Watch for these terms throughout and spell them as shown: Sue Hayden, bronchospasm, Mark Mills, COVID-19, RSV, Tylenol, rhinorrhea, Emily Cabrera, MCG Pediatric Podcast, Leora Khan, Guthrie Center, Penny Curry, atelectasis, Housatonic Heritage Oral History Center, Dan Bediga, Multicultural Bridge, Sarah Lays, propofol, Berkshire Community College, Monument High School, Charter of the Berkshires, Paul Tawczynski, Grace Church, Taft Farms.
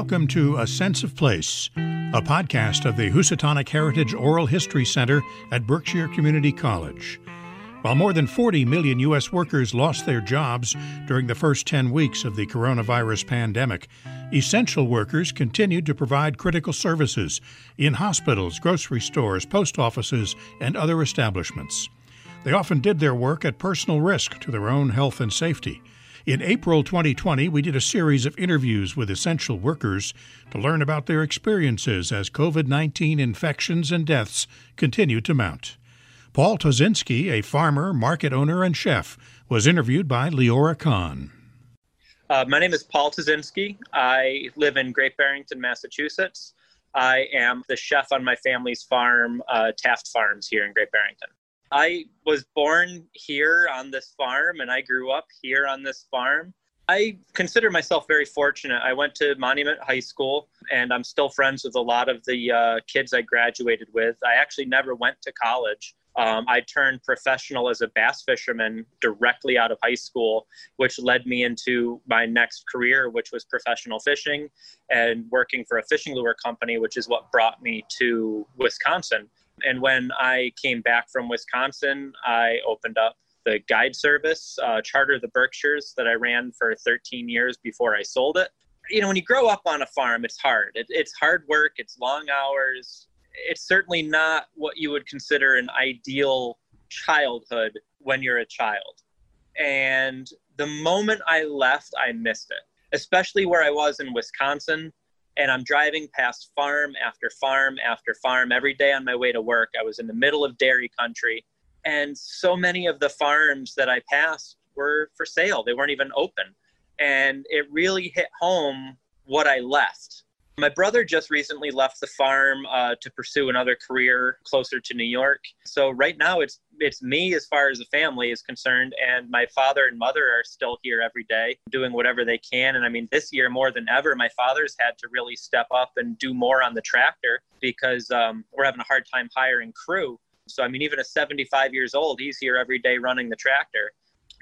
Welcome to A Sense of Place, a podcast of the Housatonic Heritage Oral History Center at Berkshire Community College. While more than 40 million U.S. workers lost their jobs during the first 10 weeks of the coronavirus pandemic, essential workers continued to provide critical services in hospitals, grocery stores, post offices, and other establishments. They often did their work at personal risk to their own health and safety. In April 2020, we did a series of interviews with essential workers to learn about their experiences as COVID-19 infections and deaths continue to mount. Paul Tawczynski, a farmer, market owner, and chef, was interviewed by Leora Khan. My name is Paul Tawczynski. I live in Great Barrington, Massachusetts. I am the chef on my family's farm, Taft Farms, here in Great Barrington. I was born here on this farm, and I grew up here on this farm. I consider myself very fortunate. I went to Monument High School, and I'm still friends with a lot of the kids I graduated with. I actually never went to college. I turned professional as a bass fisherman directly out of high school, which led me into my next career, which was professional fishing and working for a fishing lure company, which is what brought me to Wisconsin. And when I came back from Wisconsin, I opened up the guide service, Charter of the Berkshires, that I ran for 13 years before I sold it. You know, when you grow up on a farm, it's hard. It's hard work. It's long hours. It's certainly not what you would consider an ideal childhood when you're a child. And the moment I left, I missed it, especially where I was in Wisconsin. And I'm driving past farm after farm after farm every day on my way to work. I was in the middle of dairy country. And so many of the farms that I passed were for sale. They weren't even open. And it really hit home what I left. My brother just recently left the farm to pursue another career closer to New York. So right now it's me as far as the family is concerned, and my father and mother are still here every day doing whatever they can. And I mean, this year more than ever, my father's had to really step up and do more on the tractor because we're having a hard time hiring crew. So I mean, even at 75 years old, he's here every day running the tractor.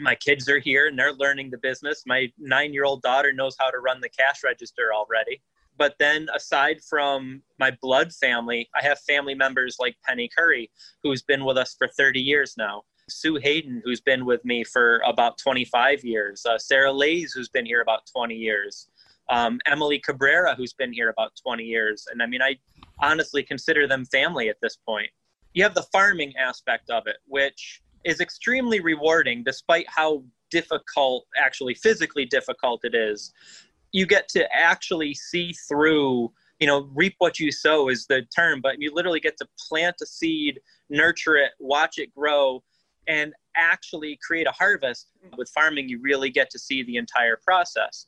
My kids are here and they're learning the business. My 9-year-old daughter knows how to run the cash register already. But then aside from my blood family, I have family members like Penny Curry, who's been with us for 30 years now. Sue Hayden, who's been with me for about 25 years. Sarah Lays, who's been here about 20 years. Emily Cabrera, who's been here about 20 years. And I mean, I honestly consider them family at this point. You have the farming aspect of it, which is extremely rewarding, despite how difficult, actually physically difficult it is. You get to actually see through, you know, reap what you sow is the term, but you literally get to plant a seed, nurture it, watch it grow, and actually create a harvest. With farming, you really get to see the entire process.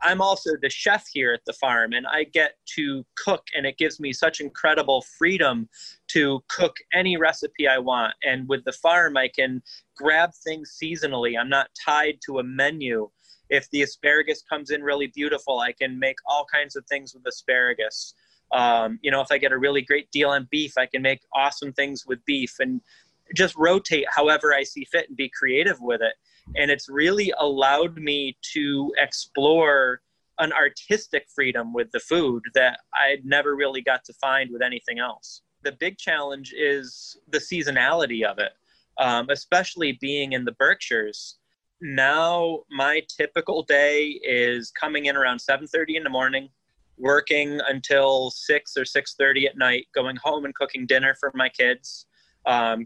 I'm also the chef here at the farm, and I get to cook, and it gives me such incredible freedom to cook any recipe I want. And with the farm, I can grab things seasonally. I'm not tied to a menu. If the asparagus comes in really beautiful, I can make all kinds of things with asparagus. You know, if I get a really great deal on beef, I can make awesome things with beef and just rotate however I see fit and be creative with it. And it's really allowed me to explore an artistic freedom with the food that I never really got to find with anything else. The big challenge is the seasonality of it, especially being in the Berkshires. Now my typical day is coming in around 7:30 in the morning, working until 6 or 6:30 at night, going home and cooking dinner for my kids,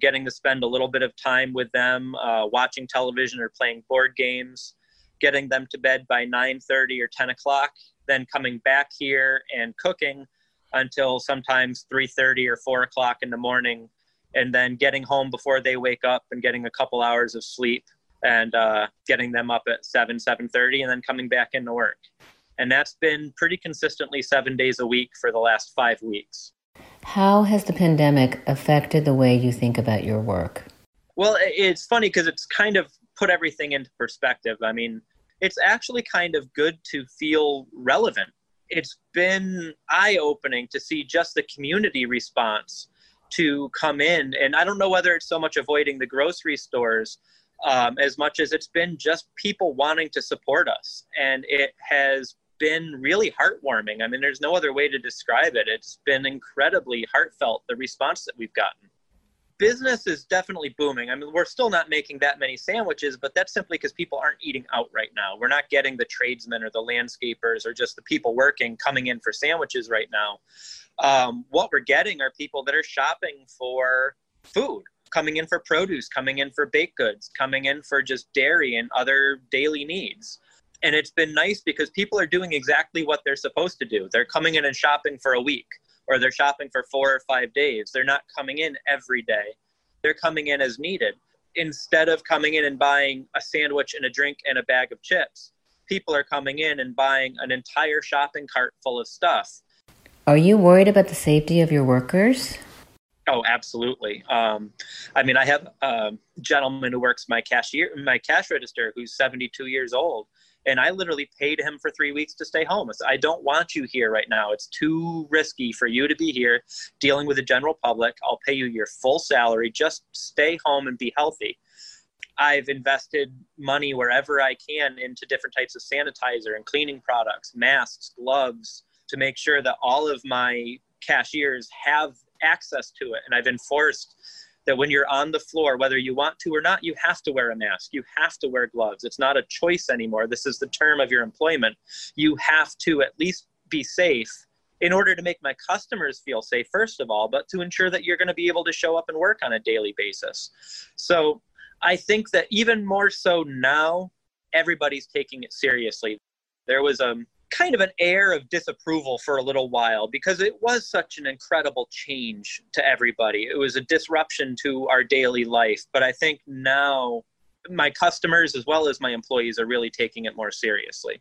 getting to spend a little bit of time with them, watching television or playing board games, getting them to bed by 9:30 or 10 o'clock, then coming back here and cooking until sometimes 3:30 or 4 o'clock in the morning, and then getting home before they wake up and getting a couple hours of sleep. And getting them up at 7:30, and then coming back into work. And that's been pretty consistently 7 days a week for the last 5 weeks. How has the pandemic affected the way you think about your work? Well, it's funny because it's kind of put everything into perspective. I mean, it's actually kind of good to feel relevant. It's been eye-opening to see just the community response to come in. And I don't know whether it's so much avoiding the grocery stores, as much as it's been just people wanting to support us. And it has been really heartwarming. I mean, there's no other way to describe it. It's been incredibly heartfelt, the response that we've gotten. Business is definitely booming. I mean, we're still not making that many sandwiches, but that's simply because people aren't eating out right now. We're not getting the tradesmen or the landscapers or just the people working coming in for sandwiches right now. What we're getting are people that are shopping for food, coming in for produce, coming in for baked goods, coming in for just dairy and other daily needs. And it's been nice because people are doing exactly what they're supposed to do. They're coming in and shopping for a week, or they're shopping for 4 or 5 days. They're not coming in every day. They're coming in as needed. Instead of coming in and buying a sandwich and a drink and a bag of chips, people are coming in and buying an entire shopping cart full of stuff. Are you worried about the safety of your workers? Oh, absolutely. I mean, I have a gentleman who works my cash register, who's 72 years old. And I literally paid him for 3 weeks to stay home. I said, I don't want you here right now. It's too risky for you to be here dealing with the general public. I'll pay you your full salary. Just stay home and be healthy. I've invested money wherever I can into different types of sanitizer and cleaning products, masks, gloves, to make sure that all of my cashiers have access to it. And I've enforced that when you're on the floor, whether you want to or not, you have to wear a mask. You have to wear gloves. It's not a choice anymore. This is the term of your employment. You have to at least be safe in order to make my customers feel safe, first of all, but to ensure that you're going to be able to show up and work on a daily basis. So I think that even more so now, everybody's taking it seriously. There was a kind of an air of disapproval for a little while because it was such an incredible change to everybody. It was a disruption to our daily life. But I think now my customers as well as my employees are really taking it more seriously.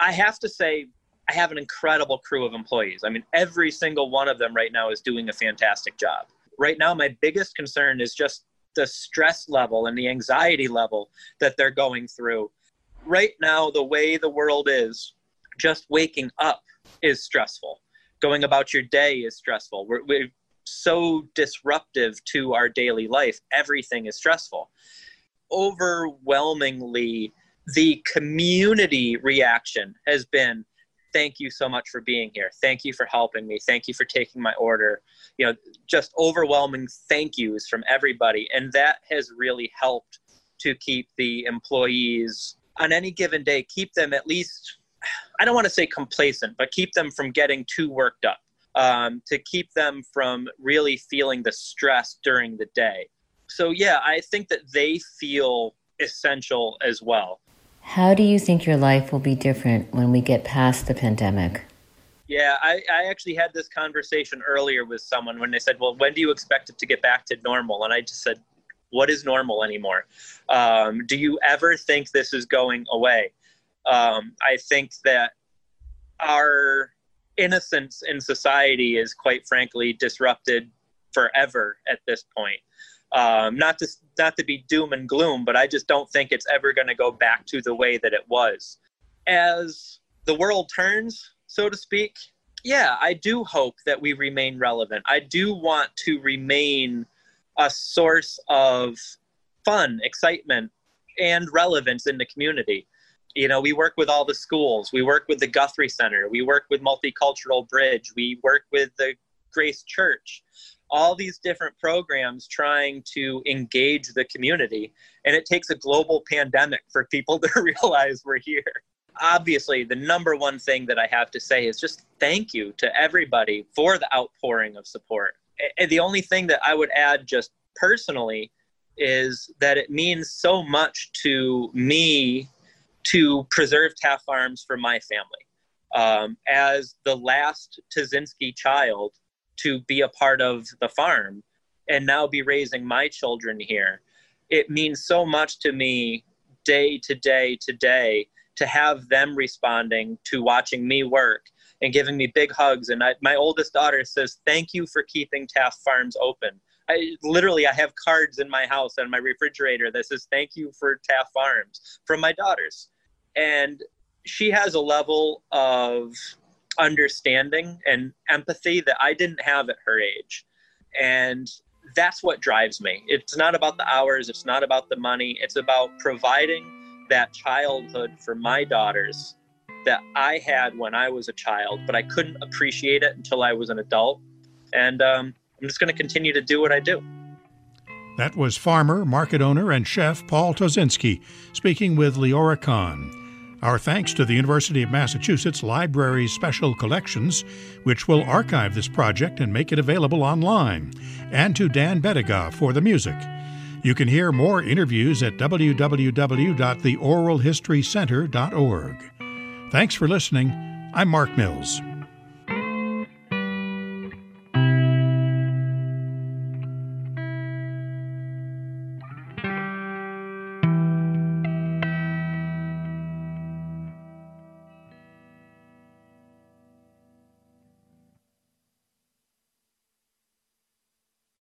I have to say, I have an incredible crew of employees. I mean, every single one of them right now is doing a fantastic job. Right now, my biggest concern is just the stress level and the anxiety level that they're going through. Right now, the way the world is, just waking up is stressful. Going about your day is stressful. We're so disruptive to our daily life. Everything is stressful. Overwhelmingly, the community reaction has been, thank you so much for being here. Thank you for helping me. Thank you for taking my order. You know, just overwhelming thank yous from everybody. And that has really helped to keep the employees on any given day, keep them at least, I don't want to say complacent, but keep them from getting too worked up, to keep them from really feeling the stress during the day. So yeah, I think that they feel essential as well. How do you think your life will be different when we get past the pandemic? Yeah, I actually had this conversation earlier with someone when they said, well, when do you expect it to get back to normal? And I just said, what is normal anymore? Do you ever think this is going away? I think that our innocence in society is quite frankly disrupted forever at this point. Not to be doom and gloom, but I just don't think it's ever going to go back to the way that it was. As the world turns, so to speak, yeah, I do hope that we remain relevant. I do want to remain a source of fun, excitement, and relevance in the community. You know, we work with all the schools. We work with the Guthrie Center. We work with Multicultural Bridge. We work with the Grace Church. All these different programs trying to engage the community. And it takes a global pandemic for people to realize we're here. Obviously, the number one thing that I have to say is just thank you to everybody for the outpouring of support. And the only thing that I would add just personally is that it means so much to me to preserve Taft Farms for my family. As the last Tawczynski child to be a part of the farm and now be raising my children here, it means so much to me day to have them responding to watching me work and giving me big hugs. And my oldest daughter says, thank you for keeping Taft Farms open. I have cards in my house and my refrigerator that says, thank you for Taft Farms, from my daughters. And she has a level of understanding and empathy that I didn't have at her age. And that's what drives me. It's not about the hours. It's not about the money. It's about providing that childhood for my daughters that I had when I was a child, but I couldn't appreciate it until I was an adult. And I'm just going to continue to do what I do. That was farmer, market owner, and chef Paul Tawczynski speaking with Leora Khan. Our thanks to the University of Massachusetts Library's Special Collections, which will archive this project and make it available online, and to Dan Bediga for the music. You can hear more interviews at www.theoralhistorycenter.org. Thanks for listening. I'm Mark Mills.